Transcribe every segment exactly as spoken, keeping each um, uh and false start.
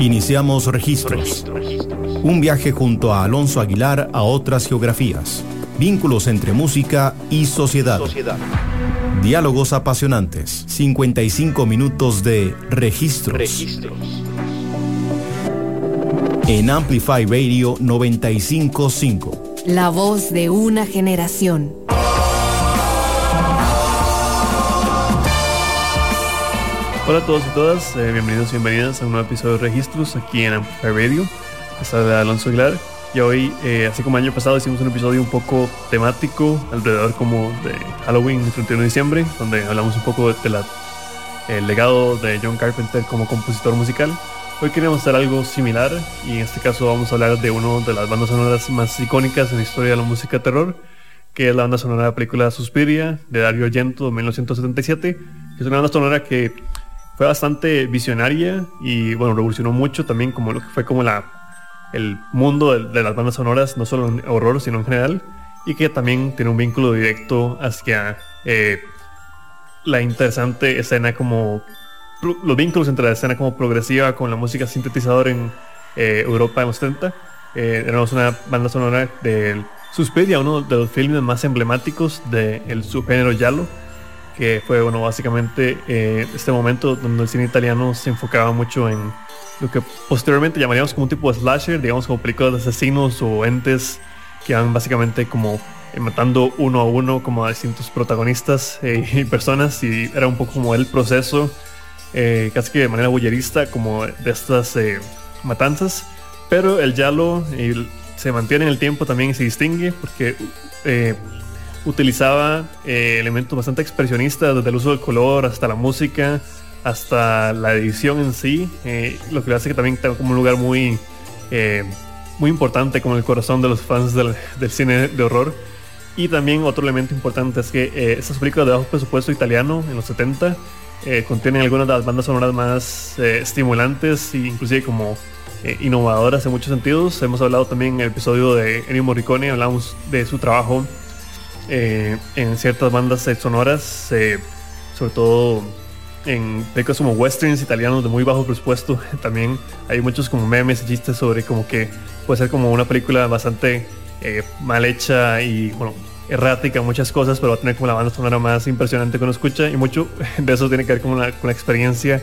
Iniciamos Registros, un viaje junto a Alonso Aguilar a otras geografías, vínculos entre música y sociedad, sociedad. Diálogos apasionantes, cincuenta y cinco minutos de Registros, Registros. En Amplify Radio noventa y cinco punto cinco. La voz de una generación. Hola a todos y todas, eh, bienvenidos y bienvenidas a un nuevo episodio de Registros aquí en Amplify Radio. Esta de Alonso Aguilar y hoy, eh, así como el año pasado, hicimos un episodio un poco temático alrededor como de Halloween, el treinta y uno de diciembre, donde hablamos un poco del de eh, legado de John Carpenter como compositor musical. Hoy queremos hacer algo similar y en este caso vamos a hablar de una de las bandas sonoras más icónicas en la historia de la música de terror, que es la banda sonora de la película Suspiria de Dario Argento de mil novecientos setenta y siete, que es una banda sonora que fue bastante visionaria y bueno, revolucionó mucho también como lo que fue como la, el mundo de, de las bandas sonoras, no solo en horror sino en general, y que también tiene un vínculo directo hacia eh, la interesante escena como los vínculos entre la escena como progresiva con la música sintetizador en eh, Europa en los setenta. Eh, tenemos una banda sonora de Suspiria, uno de los filmes más emblemáticos del subgénero giallo, que fue, bueno, básicamente eh, este momento donde el cine italiano se enfocaba mucho en lo que posteriormente llamaríamos como un tipo de slasher, digamos como películas de asesinos o entes que van básicamente como eh, matando uno a uno como a distintos protagonistas eh, y personas, y era un poco como el proceso eh, casi que de manera bullerista como de estas eh, matanzas, pero el giallo eh, se mantiene en el tiempo también y se distingue porque eh, utilizaba eh, elementos bastante expresionistas, desde el uso del color hasta la música, hasta la edición en sí, eh, lo que le hace que también tenga como un lugar muy eh, muy importante como el corazón de los fans del, del cine de horror. Y también otro elemento importante es que eh, estas películas de bajo presupuesto italiano en los setenta eh, contienen algunas de las bandas sonoras más eh, estimulantes e inclusive como eh, innovadoras en muchos sentidos. Hemos hablado también en el episodio de Ennio Morricone, hablamos de su trabajo Eh, en ciertas bandas sonoras, eh, sobre todo en películas como westerns italianos de muy bajo presupuesto. También hay muchos como memes y chistes sobre como que puede ser como una película bastante eh, mal hecha y bueno, errática, muchas cosas, pero va a tener como la banda sonora más impresionante que uno escucha, y mucho de eso tiene que ver con la, con la experiencia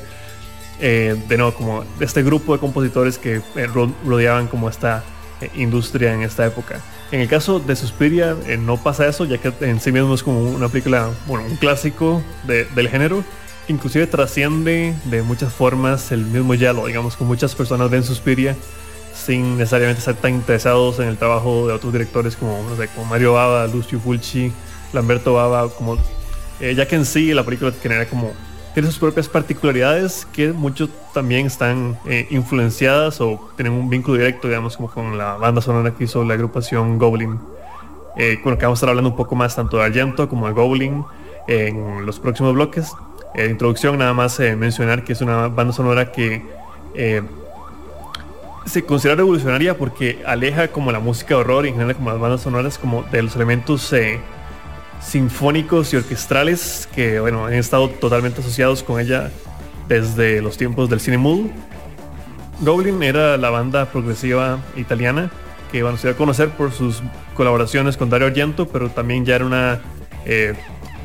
eh, de no, como este grupo de compositores que eh, rodeaban como esta eh, industria en esta época. En el caso de Suspiria eh, no pasa eso, ya que en sí mismo es como una película, bueno, un clásico de, del género, que inclusive trasciende de muchas formas el mismo giallo. Digamos que muchas personas ven Suspiria sin necesariamente estar tan interesados en el trabajo de otros directores como, no sé, como Mario Bava, Lucio Fulci, Lamberto Bava, como, eh, ya que en sí la película genera como, tiene sus propias particularidades que muchos también están eh, influenciadas o tienen un vínculo directo, digamos, como con la banda sonora que hizo la agrupación Goblin, eh, con lo que vamos a estar hablando un poco más tanto de Argento como de Goblin eh, en los próximos bloques. Eh, de introducción, nada más eh, mencionar que es una banda sonora que eh, se considera revolucionaria porque aleja como la música de horror y en general como las bandas sonoras como de los elementos eh, sinfónicos y orquestrales que, bueno, han estado totalmente asociados con ella desde los tiempos del cine mudo. Goblin era la banda progresiva italiana que, bueno, se dio a conocer por sus colaboraciones con Dario Argento, pero también ya era una eh,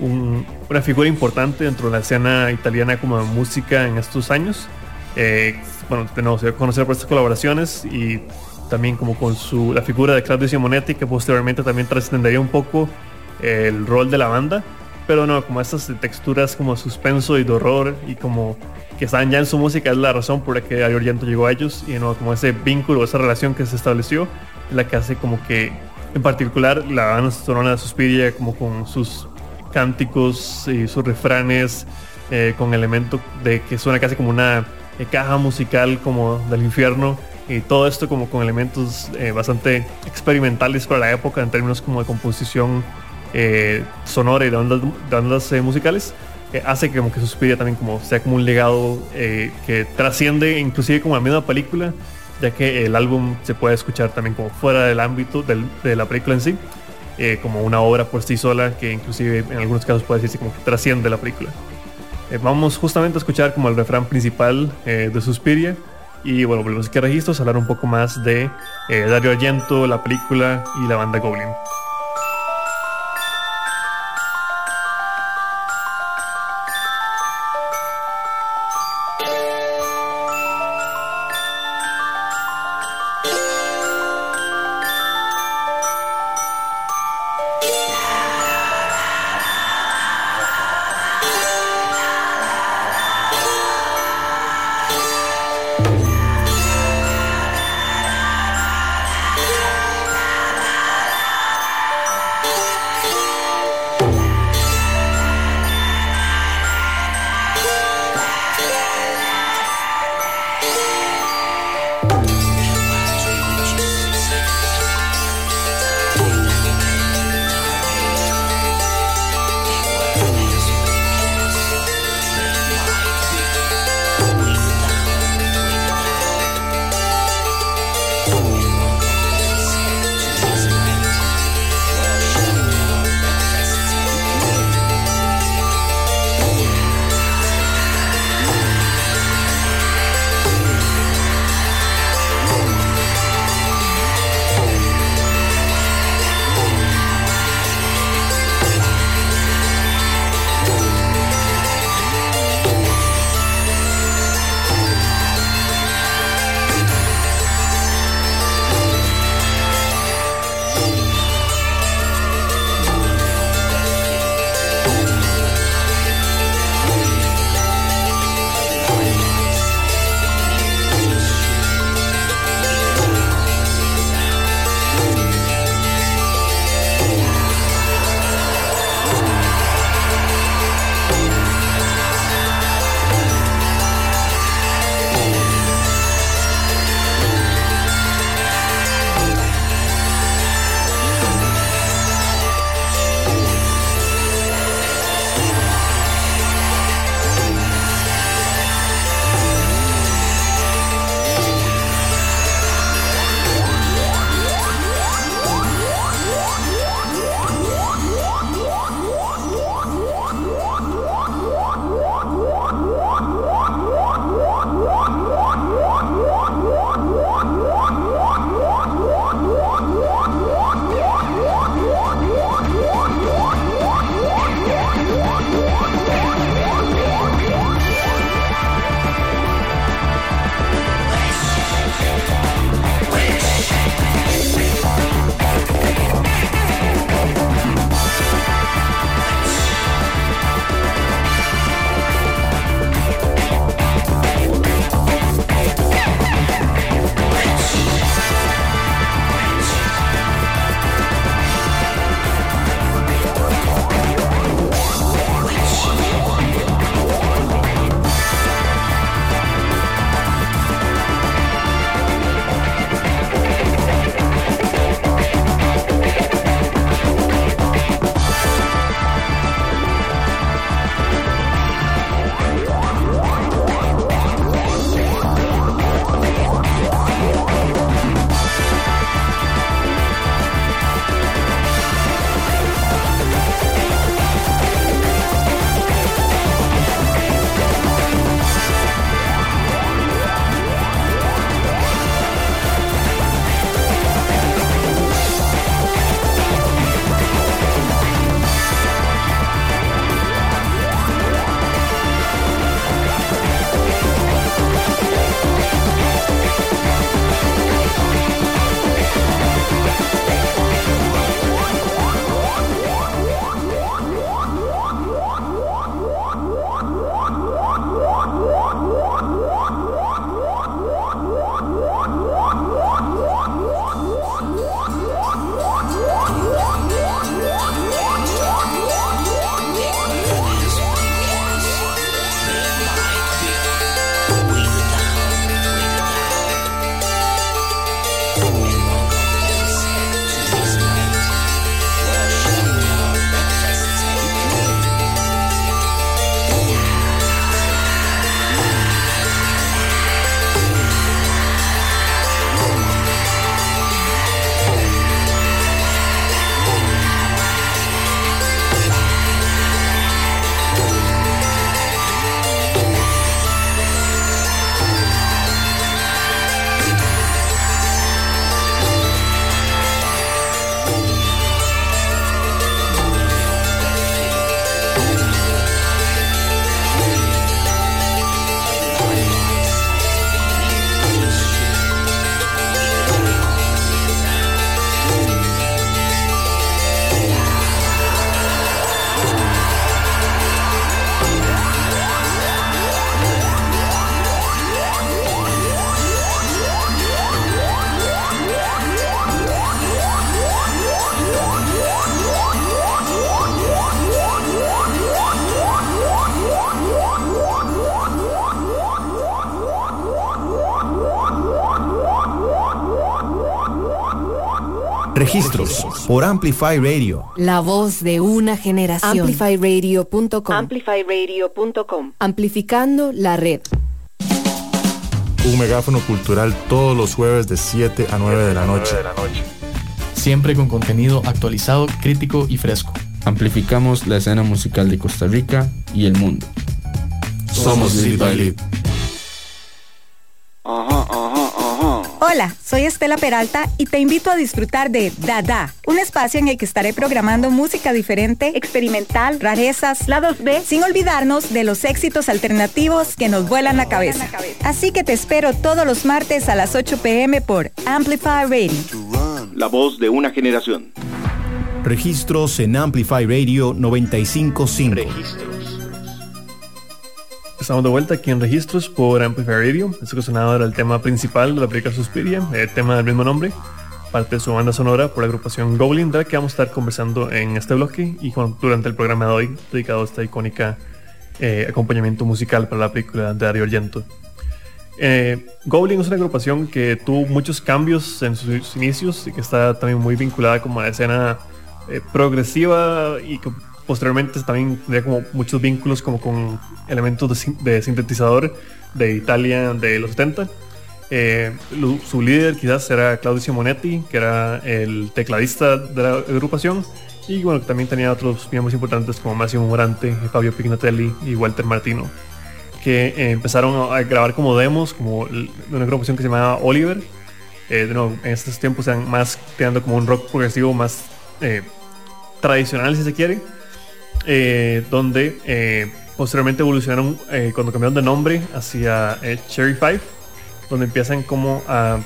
un, una figura importante dentro de la escena italiana como de música en estos años. Eh, bueno, no, se dio a conocer por estas colaboraciones y también como con su, la figura de Claudio Simonetti, que posteriormente también trascendería un poco el rol de la banda, pero no, como estas texturas como suspenso y de horror y como que estaban ya en su música es la razón por la que Dario Argento llegó a ellos, y no, como ese vínculo, esa relación que se estableció es la que hace como que en particular la banda sonora de Suspiria como con sus cánticos y sus refranes eh, con elemento de que suena casi como una eh, caja musical como del infierno, y todo esto como con elementos eh, bastante experimentales para la época en términos como de composición Eh, sonora y de bandas, de bandas eh, musicales, eh, hace que como que Suspiria también como sea como un legado eh, que trasciende inclusive como la misma película, ya que el álbum se puede escuchar también como fuera del ámbito del, de la película en sí, eh, como una obra por sí sola que inclusive en algunos casos puede decirse como que trasciende la película. Eh, vamos justamente a escuchar como el refrán principal eh, de Suspiria, Y bueno, volvemos aquí a Registros a hablar un poco más de eh, Dario Argento, la película y la banda Goblin. Registros por Amplify Radio. La voz de una generación. Amplify radio punto com. Amplify radio punto com. Amplificando la red. Un megáfono cultural todos los jueves de siete a nueve de la noche. Siempre con contenido actualizado, crítico y fresco. Amplificamos la escena musical de Costa Rica y el mundo. Somos Lead by Lead. Ajá, ajá, ajá. Hola, soy Estela Peralta y te invito a disfrutar de Dada, un espacio en el que estaré programando música diferente, experimental, rarezas, lados B, sin olvidarnos de los éxitos alternativos que nos vuelan la cabeza. Así que te espero todos los martes a las ocho p.m. por Amplify Radio. La voz de una generación. Registros en Amplify Radio noventa y cinco punto cinco. Registros. Estamos de vuelta aquí en Registros por Amplify Radio. Esto que sonaba era el tema principal de la película Suspiria, el tema del mismo nombre, parte de su banda sonora por la agrupación Goblin, de la que vamos a estar conversando en este bloque y durante el programa de hoy, dedicado a esta icónica eh, acompañamiento musical para la película de Dario Argento. Eh, Goblin es una agrupación que tuvo muchos cambios en sus inicios y que está también muy vinculada como a la escena eh, progresiva y que posteriormente también tenía como muchos vínculos como con elementos de, de sintetizador de Italia de los setenta. Eh, lo, su líder quizás era Claudio Simonetti, que era el tecladista de la agrupación, y bueno, también tenía otros miembros importantes como Massimo Morante, Fabio Pignatelli y Walter Martino, que eh, empezaron a grabar como demos, como una agrupación que se llamaba Oliver. Eh, de nuevo, en estos tiempos eran más creando como un rock progresivo más eh, tradicional, si se quiere. Eh, donde eh, posteriormente evolucionaron eh, cuando cambiaron de nombre hacia eh, Cherry Five, donde empiezan como a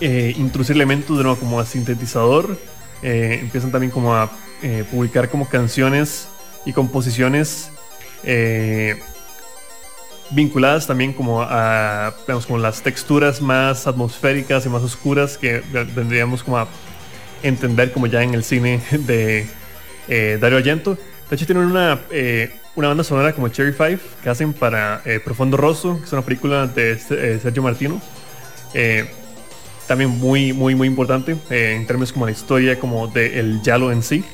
eh, introducir elementos de nuevo como a sintetizador, eh, empiezan también como a eh, publicar como canciones y composiciones eh, vinculadas también como a, digamos, como las texturas más atmosféricas y más oscuras que vendríamos como a entender como ya en el cine de Eh, Dario Argento. De hecho tienen una, eh, una banda sonora como Cherry Five que hacen para eh, Profondo Rosso, que es una película de eh, Sergio Martino, eh, también muy muy muy importante eh, en términos como la historia como del giallo en sí.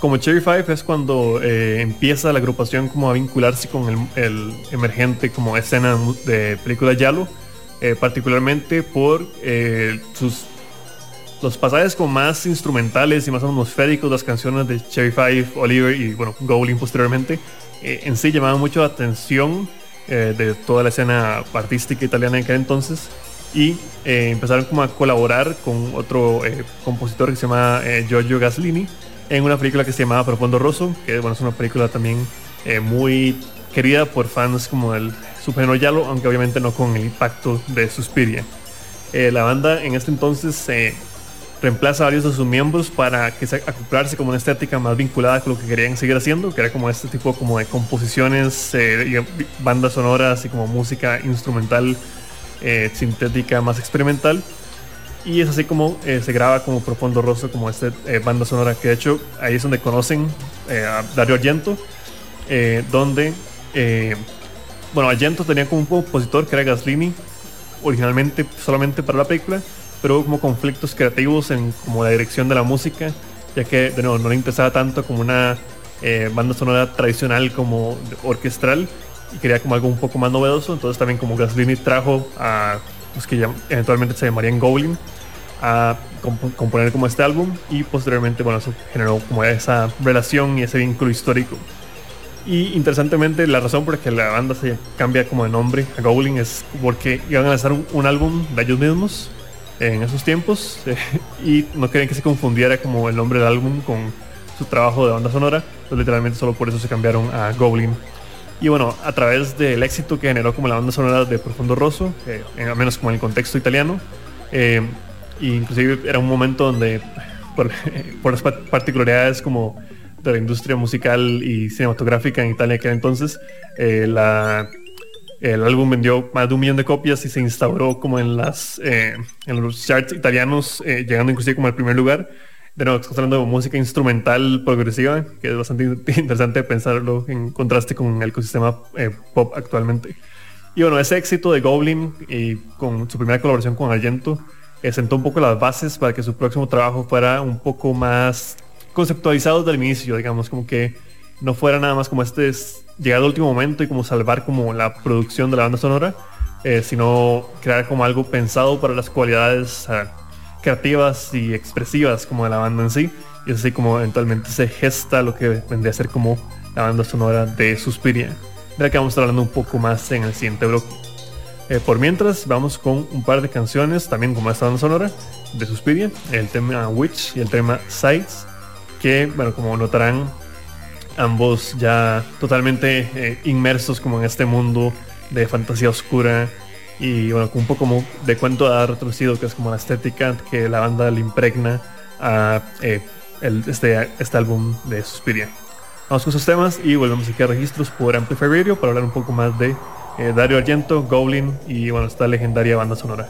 Como Cherry Five es cuando eh, empieza la agrupación como a vincularse con el, el emergente como escena de película giallo, eh, particularmente por eh, sus los pasajes como más instrumentales y más atmosféricos. Las canciones de Cherry Five, Oliver y bueno, Goblin posteriormente eh, en sí llamaban mucho la atención eh, de toda la escena artística italiana en aquel entonces, y eh, empezaron como a colaborar con otro eh, compositor que se llama eh, Giorgio Gaslini en una película que se llamaba Profondo Rosso, que bueno, es una película también eh, muy querida por fans como del subgénero giallo, aunque obviamente no con el impacto de Suspiria. Eh, la banda en este entonces se eh, reemplaza a varios de sus miembros para que se acoplarse como una estética más vinculada con lo que querían seguir haciendo, que era como este tipo como de composiciones, eh, y bandas sonoras y como música instrumental eh, sintética más experimental. Y es así como eh, se graba como Profondo Rosso, como esta eh, banda sonora, que de hecho ahí es donde conocen eh, a Dario Argento, eh, donde eh, bueno, Argento tenía como un compositor que era Gaslini originalmente solamente para la película, pero hubo como conflictos creativos en como la dirección de la música, ya que de nuevo no le interesaba tanto como una eh, banda sonora tradicional como orquestral, y quería como algo un poco más novedoso. Entonces también como Gaslini trajo a los que eventualmente se llamarían Goblin a comp- componer como este álbum, y posteriormente bueno, eso generó como esa relación y ese vínculo histórico. Y interesantemente la razón por la que la banda se cambia como de nombre a Goblin es porque iban a lanzar un, un álbum de ellos mismos en esos tiempos, eh, y no querían que se confundiera como el nombre del álbum con su trabajo de banda sonora, entonces literalmente solo por eso se cambiaron a Goblin. Y bueno, a través del éxito que generó como la banda sonora de Profondo Rosso, eh, al menos como en el contexto italiano, eh, e inclusive era un momento donde por, por las particularidades como de la industria musical y cinematográfica en Italia en aquel entonces, eh, la el álbum vendió más de un millón de copias y se instauró como en las eh, en los charts italianos, eh, llegando inclusive como al primer lugar. De nuevo, estamos hablando de música instrumental progresiva, que es bastante interesante pensarlo en contraste con el ecosistema eh, pop actualmente. Y bueno, ese éxito de Goblin y con su primera colaboración con Argento eh, sentó un poco las bases para que su próximo trabajo fuera un poco más conceptualizado desde el inicio, digamos, como que no fuera nada más como este es llegar al último momento y como salvar como la producción de la banda sonora, eh, sino crear como algo pensado para las cualidades eh, creativas y expresivas como de la banda en sí. Y es así como eventualmente se gesta lo que vendría a ser como la banda sonora de Suspiria, de la que vamos a estar hablando un poco más en el siguiente bloque. Eh, por mientras, vamos con un par de canciones también como esta banda sonora de Suspiria, el tema Witch y el tema Sights, que, bueno, como notarán, ambos ya totalmente eh, inmersos como en este mundo de fantasía oscura y, bueno, un poco como de cuento de hadas retorcido, que es como la estética que la banda le impregna a eh, el, este, este álbum de Suspiria. Vamos con esos temas y volvemos aquí a registros por Amplify Radio para hablar un poco más de eh, Dario Argento, Goblin y, bueno, esta legendaria banda sonora.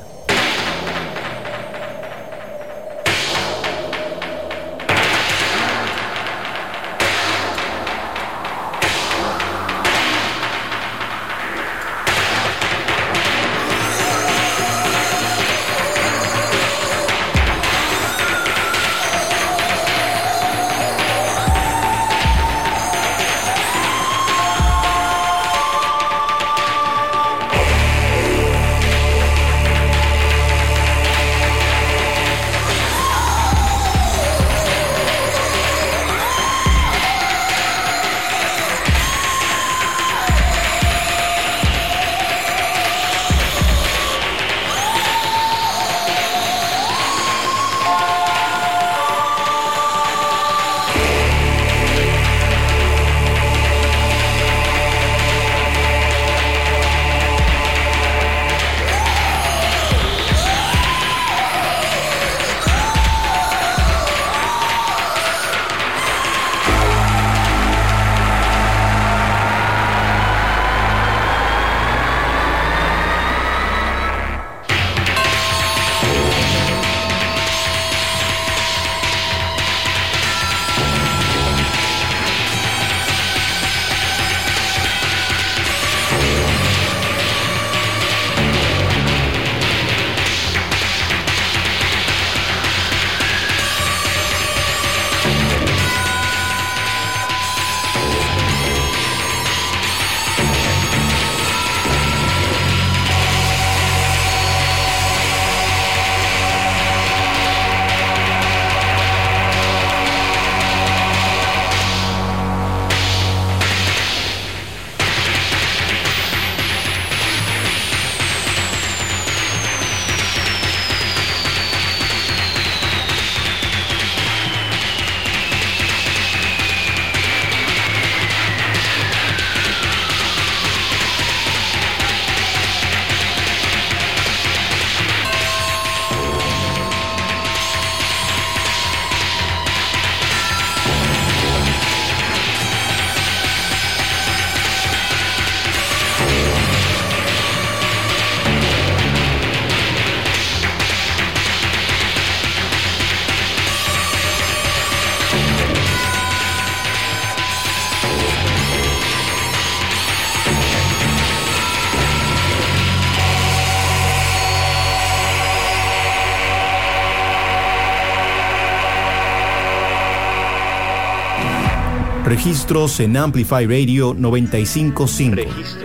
Registros en Amplify Radio noventa y cinco punto cinco. Registros.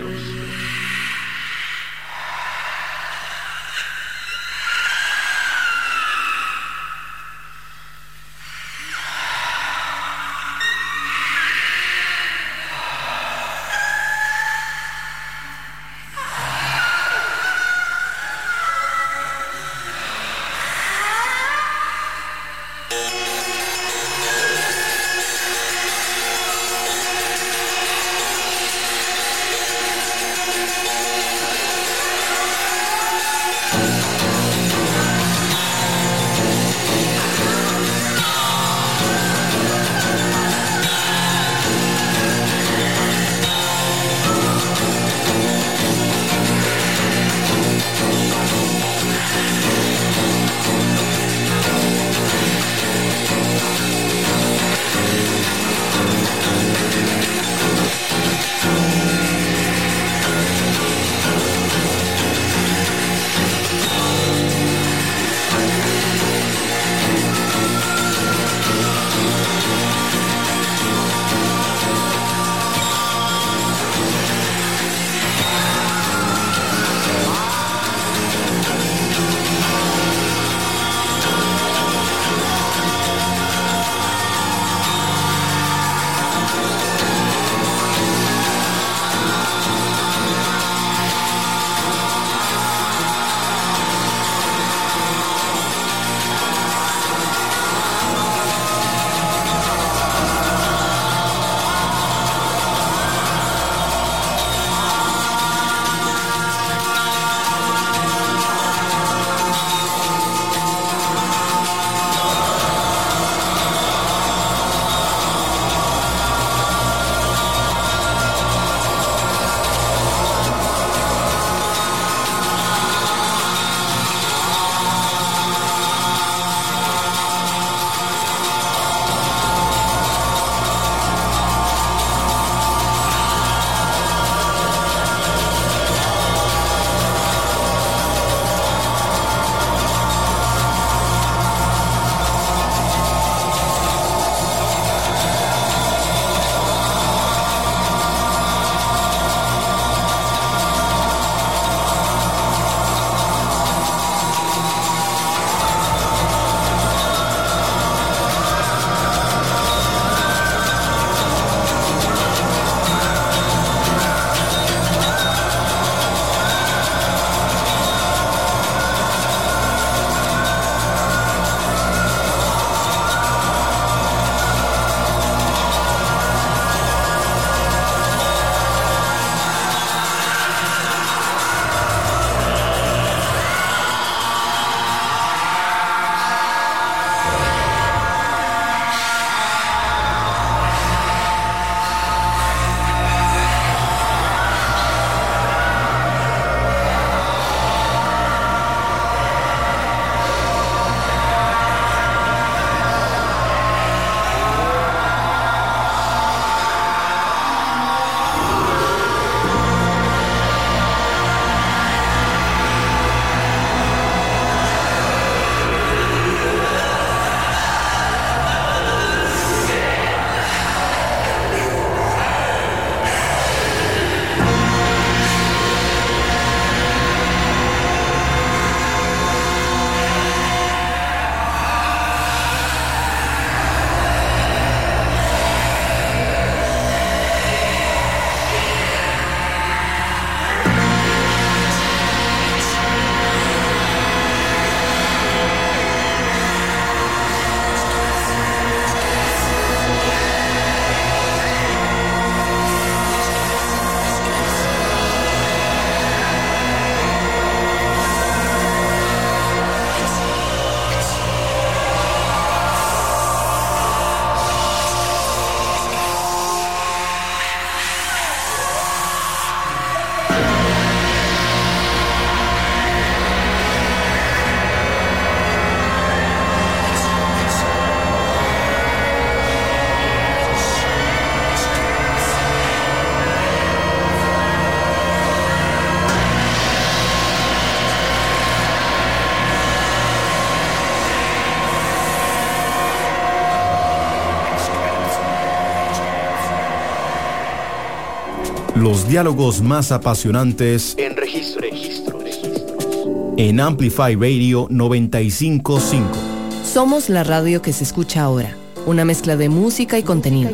Los diálogos más apasionantes en registro, registro, registro. En Amplify Radio noventa y cinco punto cinco. Somos la radio que se escucha ahora. Una mezcla de música y contenido.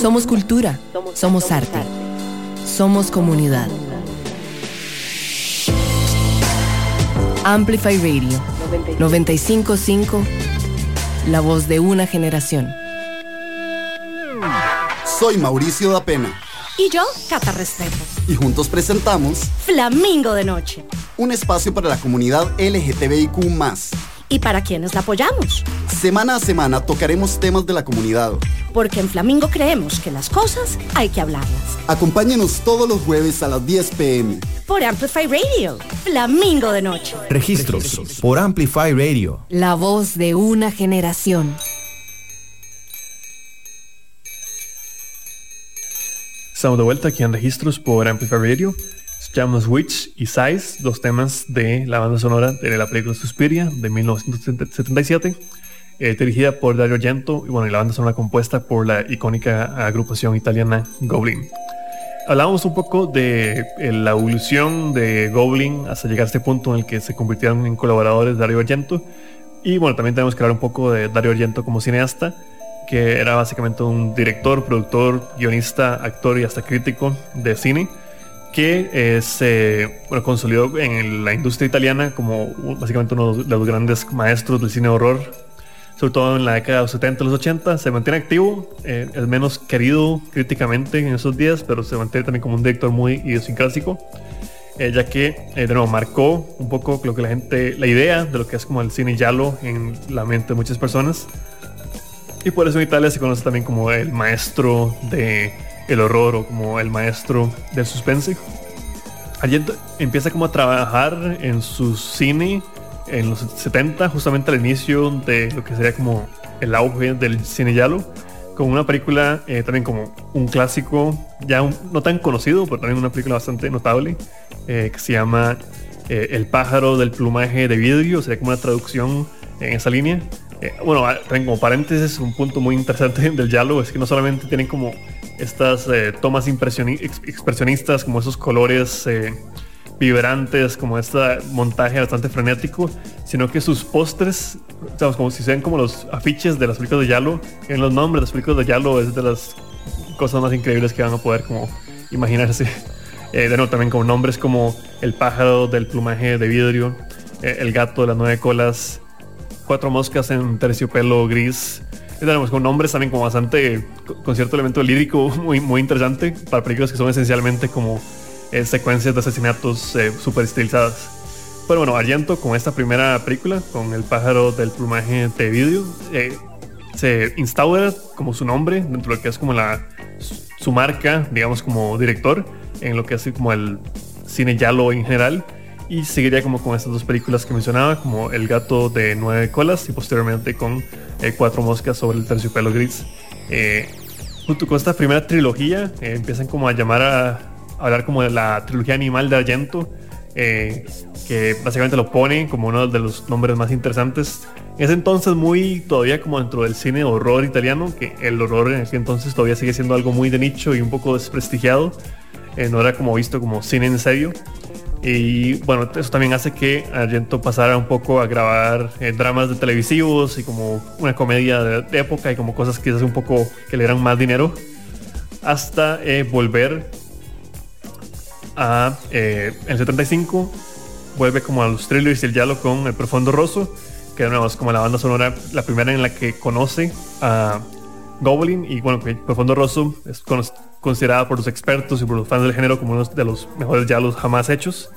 Somos cultura, somos arte, somos comunidad. Amplify Radio noventa y cinco punto cinco, la voz de una generación. Soy Mauricio Dapena. Y yo, Cata Restrepo. Y juntos presentamos Flamingo de Noche, un espacio para la comunidad L G T B I Q más. Y para quienes la apoyamos. Semana a semana tocaremos temas de la comunidad. Porque en Flamingo creemos que las cosas hay que hablarlas. Acompáñenos todos los jueves a las diez pm. Por Amplify Radio, Flamingo de Noche. Registros, Registros por Amplify Radio. La voz de una generación. Estamos de vuelta aquí en Registros por Amplify Radio. Escuchamos Witch y Size, dos temas de la banda sonora de la película Suspiria de mil novecientos setenta y siete, eh, dirigida por Dario Argento, y bueno, y la banda sonora compuesta por la icónica agrupación italiana Goblin. Hablábamos un poco de eh, la evolución de Goblin hasta llegar a este punto en el que se convirtieron en colaboradores de Dario Argento, y bueno, también tenemos que hablar un poco de Dario Argento como cineasta, que era básicamente un director, productor, guionista, actor y hasta crítico de cine, que eh, se bueno, consolidó en la industria italiana como un, básicamente uno de los grandes maestros del cine de horror, sobre todo en la década de los setenta y los ochenta. Se mantiene activo, eh, es menos querido críticamente en esos días, pero se mantiene también como un director muy idiosincrásico, eh, ya que eh, de nuevo marcó un poco lo que la gente, la idea de lo que es como el cine giallo en la mente de muchas personas, y por eso en Italia se conoce también como el maestro de el horror o como el maestro del suspense. Argento empieza como a trabajar en su cine en los setenta, justamente al inicio de lo que sería como el auge del cine giallo, con una película eh, también como un clásico, ya un, no tan conocido, pero también una película bastante notable, eh, que se llama eh, El pájaro del plumaje de vidrio, sería como una traducción en esa línea. Eh, bueno, también como paréntesis, un punto muy interesante del giallo es que no solamente tienen como estas eh, tomas impresioni- expresionistas, como esos colores eh, vibrantes, como este montaje bastante frenético, sino que sus pósters, digamos, como si sean como los afiches de las películas de giallo, en los nombres de las películas de giallo es de las cosas más increíbles que van a poder como imaginarse. Eh, de nuevo, también como nombres como El pájaro del plumaje de vidrio, eh, El gato de las nueve colas, Cuatro moscas sobre terciopelo gris. Tenemos con nombres también como bastante, con cierto elemento lírico muy, muy interesante para películas que son esencialmente como eh, secuencias de asesinatos eh, super estilizadas. Pero bueno, Argento con esta primera película, con El pájaro del plumaje de vidrio, eh, se instaura como su nombre dentro de lo que es como la, su marca, digamos, como director en lo que es como el cine giallo en general, y seguiría como con estas dos películas que mencionaba, como El gato de nueve colas y posteriormente con eh, Cuatro moscas sobre el terciopelo gris. Eh, junto con esta primera trilogía eh, empiezan como a llamar a, a hablar como de la trilogía animal de Argento, eh, que básicamente lo pone como uno de los nombres más interesantes. En ese entonces muy todavía como dentro del cine horror italiano, que el horror en ese entonces todavía sigue siendo algo muy de nicho y un poco desprestigiado, eh, no era como visto como cine en serio. Y bueno, eso también hace que Argento pasara un poco a grabar eh, dramas de televisivos y como una comedia de, de época y como cosas quizás un poco que le dieran más dinero, hasta eh, volver a eh, el setenta y cinco, vuelve como a los thrillers y el giallo con El Profondo Rosso, que de nuevo es como la banda sonora, la primera en la que conoce a Goblin. Y bueno, El Profondo Rosso es conocido, considerada por los expertos y por los fans del género como uno de los mejores giallos jamás hechos,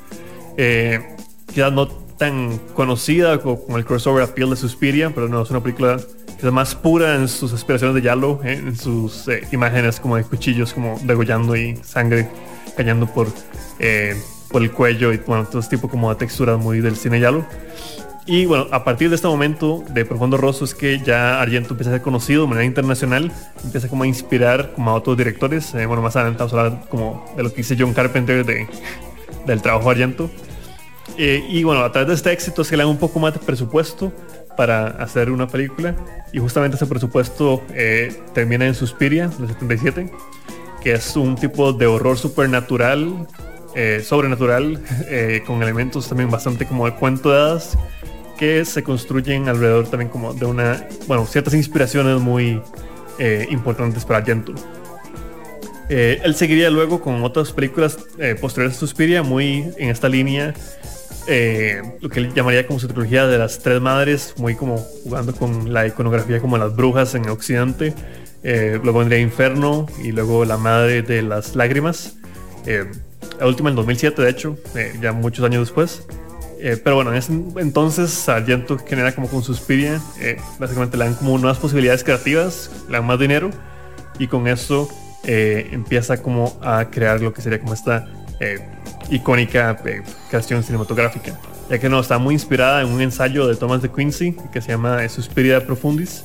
eh, quizás no tan conocida como el crossover appeal de Suspiria, pero no es una película quizás más pura en sus aspiraciones de giallo, eh, en sus eh, imágenes como de cuchillos como degollando y sangre cayendo por, eh, por el cuello, y bueno, todo tipo como de textura muy del cine giallo. Y bueno, a partir de este momento de Profondo Rosso es que ya Argento empieza a ser conocido de manera internacional, empieza como a inspirar como a otros directores. Eh, bueno, más adelante vamos a hablar como de lo que dice John Carpenter de, del trabajo de Argento. Eh, y bueno, a través de este éxito es que le dan un poco más de presupuesto para hacer una película, y justamente ese presupuesto eh, termina en Suspiria, del setenta y siete, que es un tipo de horror supernatural, eh, sobrenatural, eh, con elementos también bastante como de cuento de hadas, que se construyen alrededor también como de una, bueno, ciertas inspiraciones muy eh, importantes para Argento. Eh, él seguiría luego con otras películas eh, posteriores a Suspiria, muy en esta línea, eh, lo que él llamaría como su trilogía de las tres madres, muy como jugando con la iconografía como las brujas en Occidente. Eh, luego vendría Inferno y luego La madre de las lágrimas, eh, la última en dos mil siete, de hecho, eh, ya muchos años después. Eh, pero bueno, en ese entonces Argento genera como con Suspiria, eh, básicamente le dan como nuevas posibilidades creativas, le dan más dinero y con eso eh, empieza como a crear lo que sería como esta eh, icónica eh, creación cinematográfica, ya que no, está muy inspirada en un ensayo de Thomas de Quincy que se llama eh, Suspiria Profundis,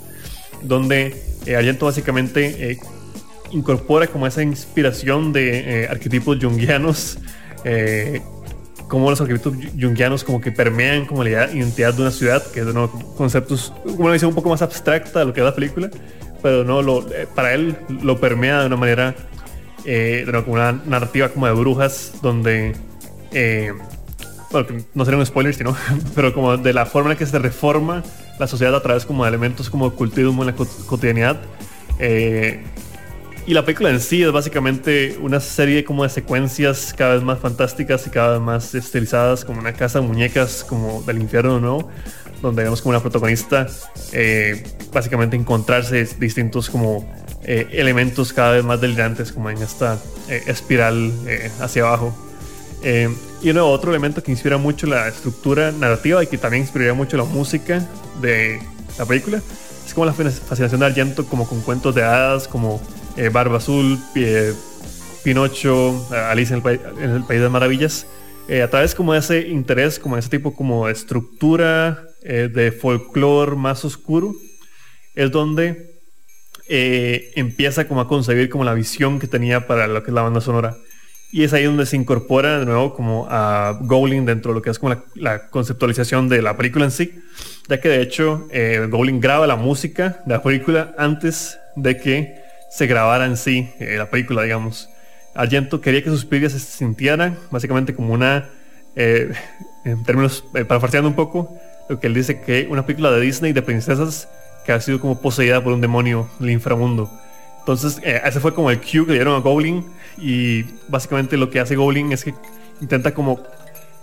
donde eh, Argento básicamente eh, incorpora como esa inspiración de eh, arquetipos junguianos, eh, como los arquetipos junguianos como que permean como la identidad de una ciudad, que es de nuevo conceptos, una visión un poco más abstracta de lo que es la película, pero no lo, para él lo permea de una manera eh, de nuevo, como una narrativa como de brujas, donde eh, bueno, no sería un spoiler sino, pero como de la forma en la que se reforma la sociedad a través como de elementos como ocultismo en la cotidianidad. eh, Y la película en sí es básicamente una serie como de secuencias cada vez más fantásticas y cada vez más estilizadas, como una casa de muñecas como del infierno, ¿no? Donde vemos como una protagonista eh, básicamente encontrarse distintos como eh, elementos cada vez más delirantes como en esta eh, espiral eh, hacia abajo. Eh, y de nuevo, otro elemento que inspira mucho la estructura narrativa y que también inspiraría mucho la música de la película es como la fascinación de Argento como con cuentos de hadas como Eh, Barba Azul, eh, Pinocho, Alice en el, pa- en el País de las Maravillas, eh, a través como de ese interés, como de ese tipo como de estructura eh, de folclore más oscuro, es donde eh, empieza como a concebir como la visión que tenía para lo que es la banda sonora, y es ahí donde se incorpora de nuevo como a Goblin dentro de lo que es como la, la conceptualización de la película en sí, ya que de hecho eh, Goblin graba la música de la película antes de que se grabara en sí eh, la película, digamos. Argento quería que Suspiria se sintiera básicamente como una, eh, en términos, eh, parafraseando un poco, lo que él dice que una película de Disney de princesas que ha sido como poseída por un demonio del inframundo. Entonces eh, ese fue como el cue que le dieron a Goblin, y básicamente lo que hace Goblin es que intenta como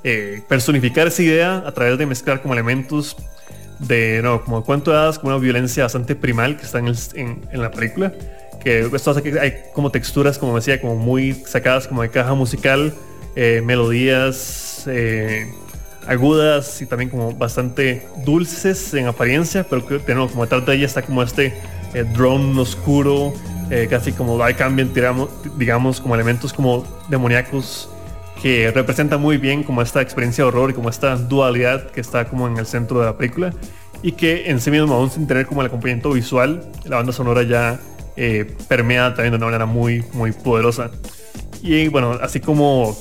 eh, personificar esa idea a través de mezclar como elementos de, no, como cuento de hadas, como una violencia bastante primal que está en, el, en, en la película, que esto hace que hay como texturas, como decía, como muy sacadas como de caja musical, eh, melodías eh, agudas y también como bastante dulces en apariencia, pero que no, como detrás de ella está como este eh, drone oscuro, eh, casi como dark ambient, digamos, como elementos como demoníacos que representa muy bien como esta experiencia de horror y como esta dualidad que está como en el centro de la película, y que en sí mismo, aún sin tener como el acompañamiento visual, la banda sonora ya Eh, permeada también de una manera muy, muy poderosa. Y bueno, así como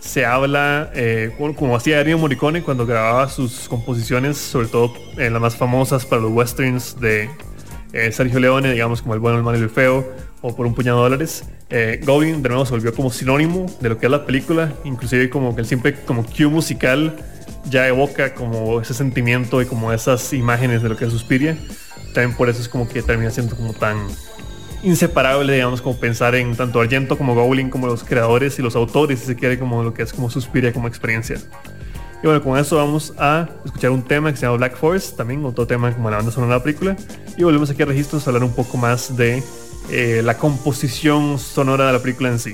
se habla, eh, como, como hacía Ennio Morricone cuando grababa sus composiciones, sobre todo eh, las más famosas para los westerns de eh, Sergio Leone, digamos como El bueno, el malo y el feo, o Por un puñado de dólares, eh, Goblin de nuevo se volvió como sinónimo de lo que es la película, inclusive como que el simple como cue musical ya evoca como ese sentimiento y como esas imágenes de lo que es Suspiria. También por eso es como que termina siendo como tan inseparable, digamos, como pensar en tanto Argento como Goblin como los creadores y los autores, si se quiere, como lo que es como Suspiria como experiencia. Y bueno, con eso vamos a escuchar un tema que se llama Black Forest, también otro tema como la banda sonora de la película, y volvemos aquí a Registros a hablar un poco más de eh, la composición sonora de la película en sí.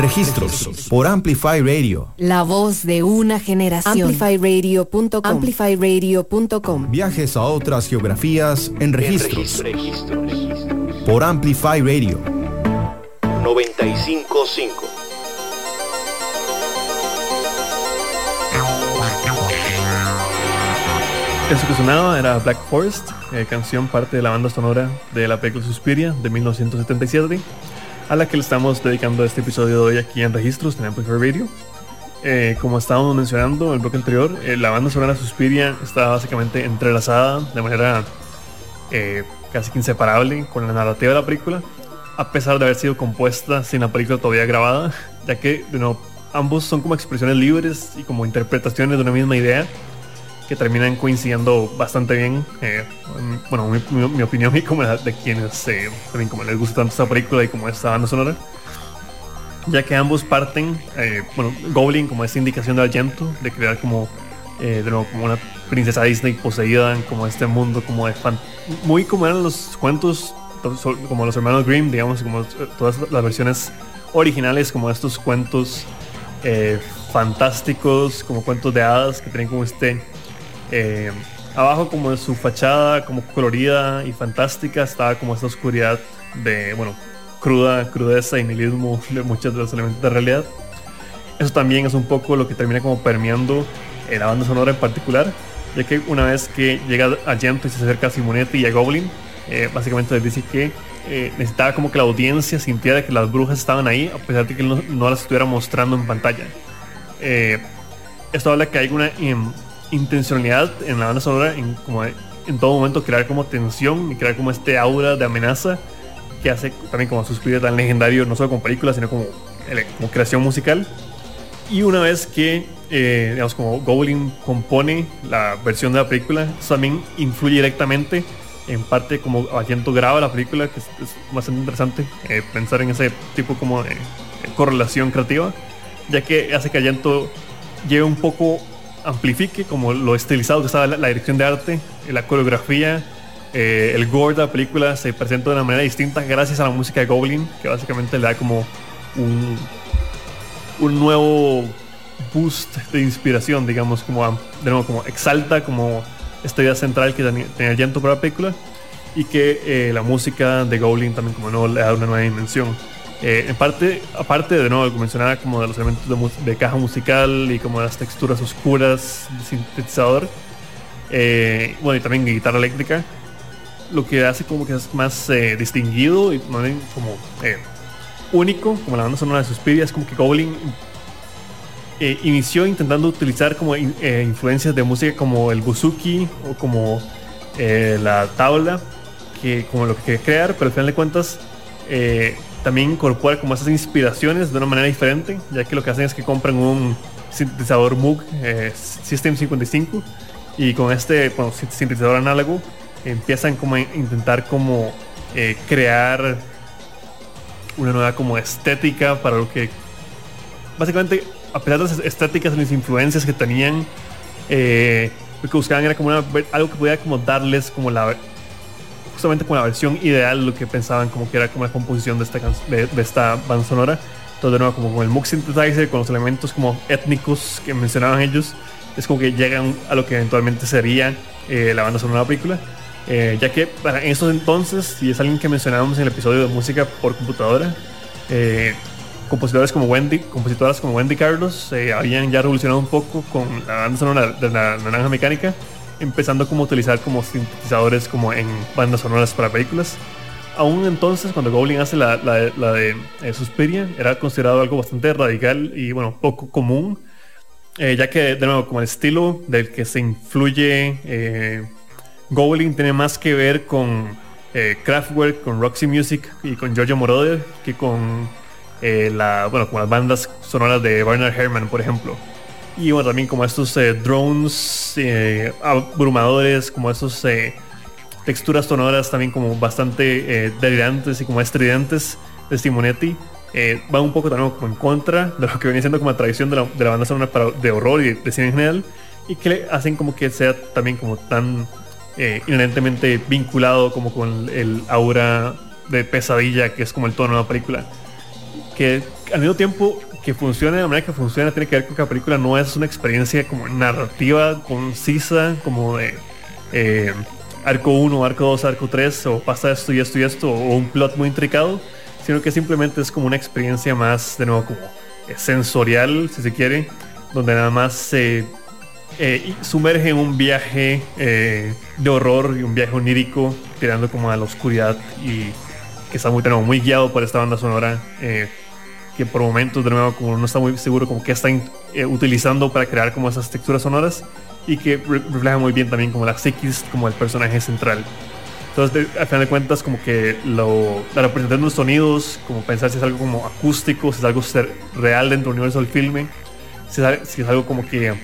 Registros por Amplify Radio. La voz de una generación. Amplify radio punto com. Amplify radio punto com. Viajes a otras geografías en Registros. En registro, registro. Por Amplify Radio. noventa y cinco punto cinco. Eso que sonaba era Black Forest, eh, canción parte de la banda sonora de la película Suspiria de mil novecientos setenta y siete, a la que le estamos dedicando este episodio de hoy aquí en Registros en Amplify Radio. Eh, como estábamos mencionando en el bloque anterior, eh, la banda sonora Suspiria está básicamente entrelazada de manera eh, casi que inseparable con la narrativa de la película, a pesar de haber sido compuesta sin la película todavía grabada, ya que de nuevo, ambos son como expresiones libres y como interpretaciones de una misma idea, que terminan coincidiendo bastante bien, eh, bueno, mi, mi, mi opinión y como la de quienes eh, también como les gusta tanto esta película y como esta banda sonora, ya que ambos parten, eh, bueno, Goblin como esta indicación de Argento de crear como, eh, de nuevo, como una princesa Disney poseída en como este mundo como de fan, muy como eran los cuentos, como los hermanos Grimm, digamos, como todas las versiones originales como estos cuentos eh, fantásticos, como cuentos de hadas que tienen como este Eh, abajo como de su fachada como colorida y fantástica estaba como esta oscuridad de, bueno, cruda, crudeza y nihilismo de muchos de los elementos de realidad. Eso también es un poco lo que termina como permeando eh, la banda sonora en particular, ya que una vez que llega Argento y se acerca a Simonetti y a Goblin, eh, básicamente les dice que eh, necesitaba como que la audiencia sintiera que las brujas estaban ahí, a pesar de que no, no las estuviera mostrando en pantalla. eh, Esto habla que hay una... Em, intencionalidad en la banda sonora en, como en todo momento crear como tensión y crear como este aura de amenaza que hace también como Suspiria tan legendario, no solo como película sino como, como creación musical. Y una vez que eh, digamos como Goblin compone la versión de la película, eso también influye directamente en parte como Argento graba la película, que es, es bastante interesante eh, pensar en ese tipo como de, de correlación creativa, ya que hace que Argento lleve un poco, amplifique como lo estilizado que estaba la, la dirección de arte, la coreografía, eh, el gore de la película se presenta de una manera distinta gracias a la música de Goblin, que básicamente le da como un, un nuevo boost de inspiración, digamos, como a, de nuevo como exalta como esta idea central que tenía Argento para la película, y que eh, la música de Goblin también como no le da una nueva dimensión. Eh, en parte, aparte de nuevo, como mencionaba, como de los elementos de, mu- de caja musical y como de las texturas oscuras de sintetizador, eh, bueno, y también guitarra eléctrica, lo que hace como que es más eh, distinguido y ¿no? como eh, único, como la banda sonora de Suspiria, es como que Goblin eh, inició intentando utilizar como in- eh, influencias de música como el bouzouki o como eh, la tabla, que como lo que quería crear, pero al final de cuentas eh, también incorpora como esas inspiraciones de una manera diferente, ya que lo que hacen es que compran un sintetizador Moog eh, System cincuenta y cinco, y con este, bueno, sintetizador análogo empiezan como a intentar como eh, crear una nueva como estética para lo que básicamente, a pesar de las estéticas y las influencias que tenían, eh, lo que buscaban era como una, algo que pudiera como darles como la justamente con la versión ideal, lo que pensaban como que era como la composición de esta, can- de, de esta banda sonora. Entonces de nuevo como con el Moog Synthesizer, con los elementos como étnicos que mencionaban ellos, es como que llegan a lo que eventualmente sería eh, la banda sonora de la película, eh, ya que para esos entonces, y es alguien que mencionábamos en el episodio de música por computadora, eh, compositores como Wendy, compositoras como Wendy Carlos eh, habían ya revolucionado un poco con la banda sonora de la Naranja Mecánica, empezando como a utilizar como sintetizadores como en bandas sonoras para películas. Aún entonces, cuando Goblin hace la, la, la de eh, Suspiria, era considerado algo bastante radical y bueno, poco común, eh, ya que de nuevo como el estilo del que se influye eh, Goblin tiene más que ver con eh, Kraftwerk, con Roxy Music y con Giorgio Moroder que con eh, la, bueno, como las bandas sonoras de Bernard Herrmann, por ejemplo. Y bueno, también como estos eh, drones eh, abrumadores, como estos eh, texturas sonoras también como bastante eh, delirantes y como estridentes de Simonetti, eh, va un poco también como en contra de lo que viene siendo como la tradición de la, de la banda sonora para, de horror y de, de cine en general, y que le hacen como que sea también como tan eh, inherentemente vinculado como con el aura de pesadilla que es como el tono de la película. que al mismo tiempo que funcione de la manera que funciona, tiene que ver con que la película no es una experiencia como narrativa concisa, como de eh, arco uno, arco dos, arco tres, o pasa esto y esto y esto, o un plot muy intricado, sino que simplemente es como una experiencia más, de nuevo, como eh, sensorial, si se quiere, donde nada más se eh, eh, sumerge en un viaje eh, de horror y un viaje onírico, tirando como a la oscuridad, y que está muy, de nuevo, muy guiado por esta banda sonora, eh, que por momentos, de nuevo, como no está muy seguro como qué están eh, utilizando para crear como esas texturas sonoras, y que re- refleja muy bien también como la psiquis, como el personaje central. Entonces, de, al final de cuentas, como que lo, la representación de los sonidos, como pensar si es algo como acústico, si es algo ser real dentro del universo del filme, si es, si es algo como que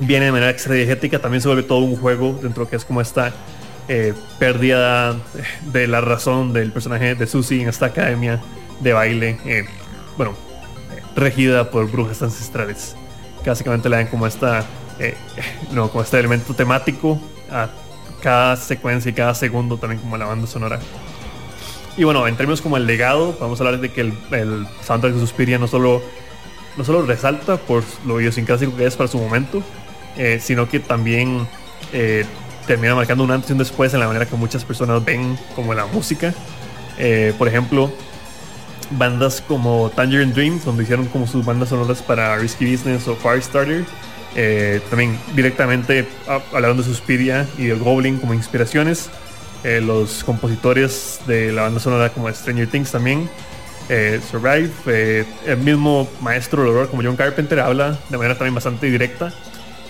viene de manera extradiegética, también se vuelve todo un juego dentro de lo que es como esta eh, pérdida de la razón del personaje de Susie en esta academia de baile, eh, bueno, eh, regida por brujas ancestrales, que básicamente le dan como esta, eh, no, como este elemento temático a cada secuencia y cada segundo, también como la banda sonora. Y bueno, en términos como el legado, vamos a hablar de que el, el soundtrack de Suspiria no solo, no solo resalta por lo idiosincrásico que es para su momento, eh, sino que también eh, termina marcando un antes y un después en la manera que muchas personas ven como la música. Eh, por ejemplo, bandas como Tangerine Dream, donde hicieron como sus bandas sonoras para Risky Business o Firestarter, eh, también directamente hablaron de Suspiria y del Goblin como inspiraciones. Eh, los compositores de la banda sonora como Stranger Things también, eh, Survive, eh, el mismo maestro del horror como John Carpenter habla de manera también bastante directa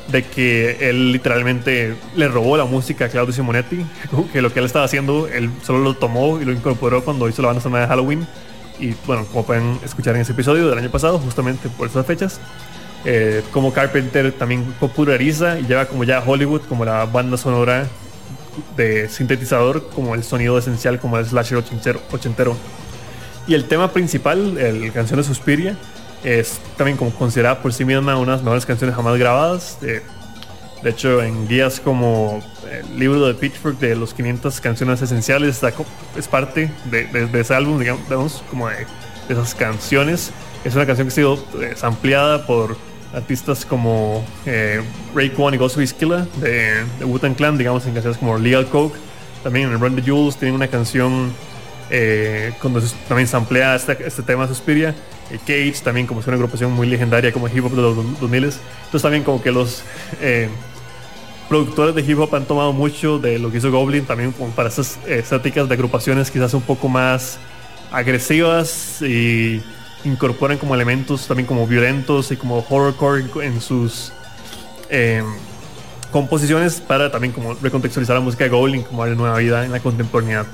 de que él literalmente le robó la música a Claudio Simonetti, que lo que él estaba haciendo, él solo lo tomó y lo incorporó cuando hizo la banda sonora de Halloween. Y bueno, como pueden escuchar en ese episodio del año pasado, justamente por esas fechas, eh, como Carpenter también populariza y lleva como ya a Hollywood como la banda sonora de sintetizador, como el sonido esencial, como el slasher ochentero, ochentero. Y el tema principal, el, la canción de Suspiria, es también como considerada por sí misma una de las mejores canciones jamás grabadas. Eh, de hecho, en guías como el libro de Pitchfork de los quinientas canciones esenciales está, es parte de, de, de ese álbum, digamos, como de, de esas canciones. Es una canción que ha sido ampliada por artistas como eh, Ray Kwan y Gozo Isquila de, de Wu-Tang Clan, digamos, en canciones como Legal Coke. También en Run the Jewels tienen una canción eh, cuando también se amplía este, este tema de Suspiria. Cage también, como es una agrupación muy legendaria como hip hop de los dos mil. Entonces también como que los eh, productores de hip hop han tomado mucho de lo que hizo Goblin también como para esas estéticas de agrupaciones quizás un poco más agresivas, y incorporan como elementos también como violentos y como horrorcore en sus eh, composiciones para también como recontextualizar la música de Goblin como darle nueva vida en la contemporaneidad.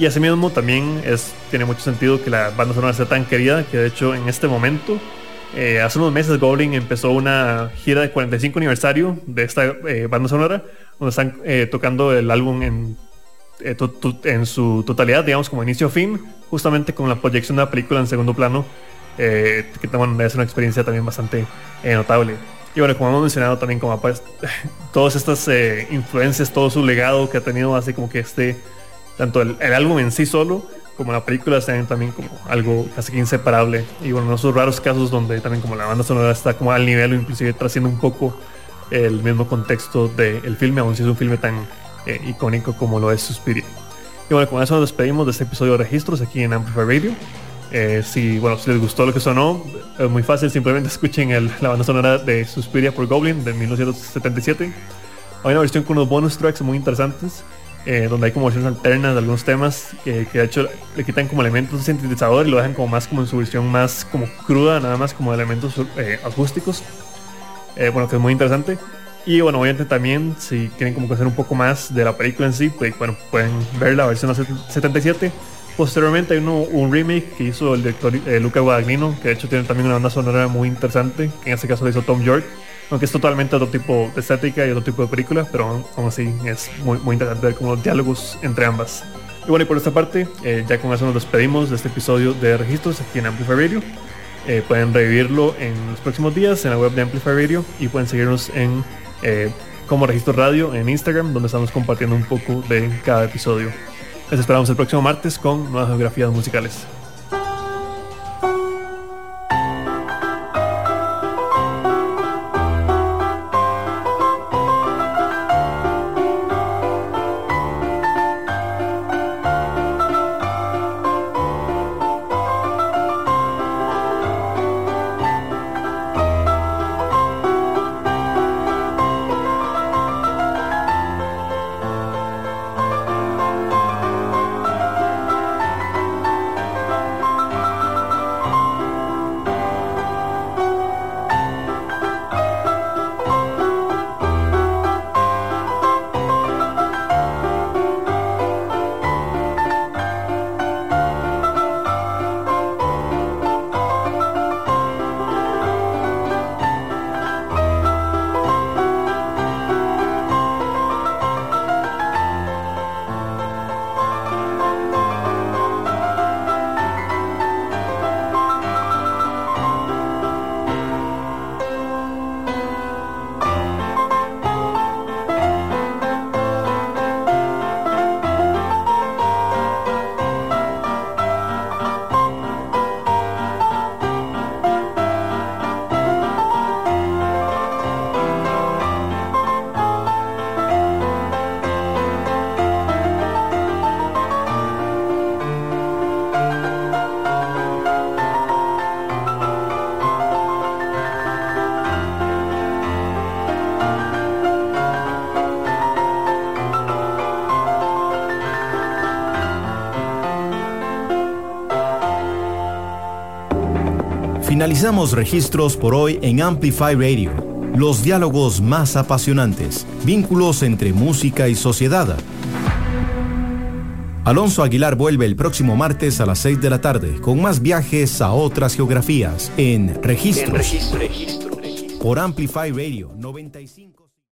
Y asimismo también es, tiene mucho sentido que la banda sonora sea tan querida, que de hecho en este momento, eh, hace unos meses Goblin empezó una gira de cuarenta y cinco aniversario de esta eh, banda sonora, donde están eh, tocando el álbum en, eh, to, to, en su totalidad, digamos como inicio a fin, justamente con la proyección de la película en segundo plano, eh, que bueno, es una experiencia también bastante eh, notable. Y bueno, como hemos mencionado también, como apare- todas estas eh, influencias, todo su legado que ha tenido hace como que este... tanto el, el álbum en sí solo como la película sean también como algo casi que inseparable. Y bueno, esos raros casos donde también como la banda sonora está como al nivel o inclusive trasciende un poco el mismo contexto del filme, aun si es un filme tan eh, icónico como lo es Suspiria. Y bueno, con eso nos despedimos de este episodio de Registros aquí en Amplify Radio. Eh, si, bueno, si les gustó lo que sonó, es muy fácil, simplemente escuchen el, la banda sonora de Suspiria por Goblin de mil novecientos setenta y siete. Hay una versión con unos bonus tracks muy interesantes, Eh, donde hay como versiones alternas de algunos temas que, que de hecho le quitan como elementos de sintetizador y lo dejan como más como en su versión más como cruda, nada más como elementos eh, acústicos, eh, bueno, que es muy interesante. Y bueno, obviamente también si quieren como conocer un poco más de la película en sí, pues bueno, pueden ver la versión setenta y siete. Posteriormente hay uno, un remake que hizo el director eh, Luca Guadagnino, que de hecho tiene también una banda sonora muy interesante, que en este caso lo hizo Tom York, aunque es totalmente otro tipo de estética y otro tipo de película, pero aún así es muy, muy interesante ver como los diálogos entre ambas. Y bueno, y por esta parte, eh, ya con eso nos despedimos de este episodio de Registros aquí en Amplify Radio. Eh, pueden revivirlo en los próximos días en la web de Amplify Radio y pueden seguirnos en eh, como Registro Radio en Instagram, donde estamos compartiendo un poco de cada episodio. Les esperamos el próximo martes con nuevas geografías musicales. Finalizamos registros por hoy en Amplify Radio. Los diálogos más apasionantes, vínculos entre música y sociedad. Alonso Aguilar vuelve el próximo martes a las seis de la tarde con más viajes a otras geografías en Registros. En registro, registro, registro. Por Amplify Radio noventa y cinco.